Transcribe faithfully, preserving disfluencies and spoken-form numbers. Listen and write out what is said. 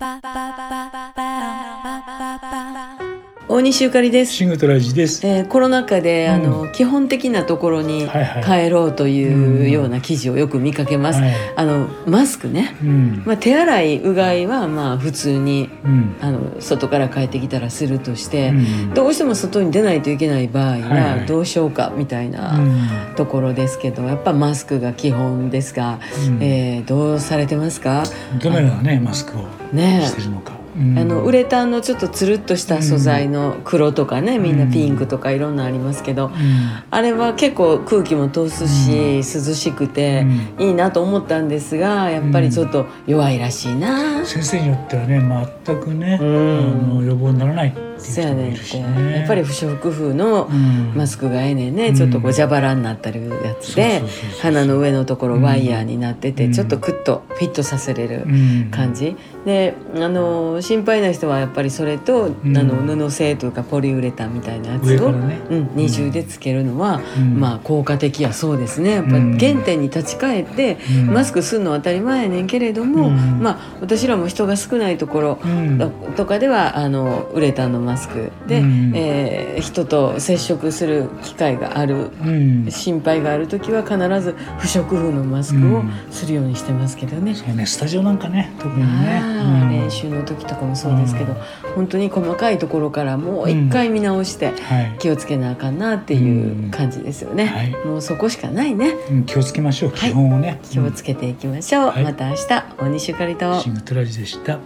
大西ゆかりです。シングトラジです、えー、コロナ禍で、うん、あの基本的なところに帰ろうというような記事をよく見かけます、はいはい、あのマスクね、うん、まあ、手洗いうがいはまあ普通に、うん、あの外から帰ってきたらするとして、うん、どうしても外に出ないといけない場合はどうしようかみたいなところですけど、やっぱマスクが基本ですが、うん、えー、どうされてますか？どのような、ね、マスクをしてるのか、ね、あのウレタンのちょっとつるっとした素材の黒とかね、うん、みんなピンクとかいろんなありますけど、うん、あれは結構空気も通すし、うん、涼しくていいなと思ったんですが、やっぱりちょっと弱いらしいな、うん、先生によってはね全くね、うん、あの予防にならないっていう人もいるしね。そうやねんて。やっぱり不織布のマスクがええねんね、うん、ちょっとこう蛇腹になったりやつで、うん、鼻の上のところワイヤーになってて、うん、ちょっとクッとフィットさせれる感じ、うん、であの心配な人はやっぱりそれと、うん、あの布製というかポリウレタンみたいなやつを、ね、うん、二重でつけるのは、うん、まあ、効果的やそうですね。やっぱり原点に立ち返って、うん、マスクするのは当たり前やねんけれども、うん、まあ、私らも人が少ないところとかでは、うん、あのウレタンのマスクで、うん、えー、人と接触する機会がある、うん、心配があるときは必ず不織布のマスクをするようにしてますけどね、うん、そうね、スタジオなんかね特にね、うん、練習の時とかもそうですけど、うん、本当に細かいところからもう一回見直して気をつけなあかんなっていう感じですよね、うん、はい、もうそこしかないね、うん、気をつけましょう、基本をね、はい、気をつけていきましょう、うん、はい、また明日、大西ゆかりとシングトラジでした。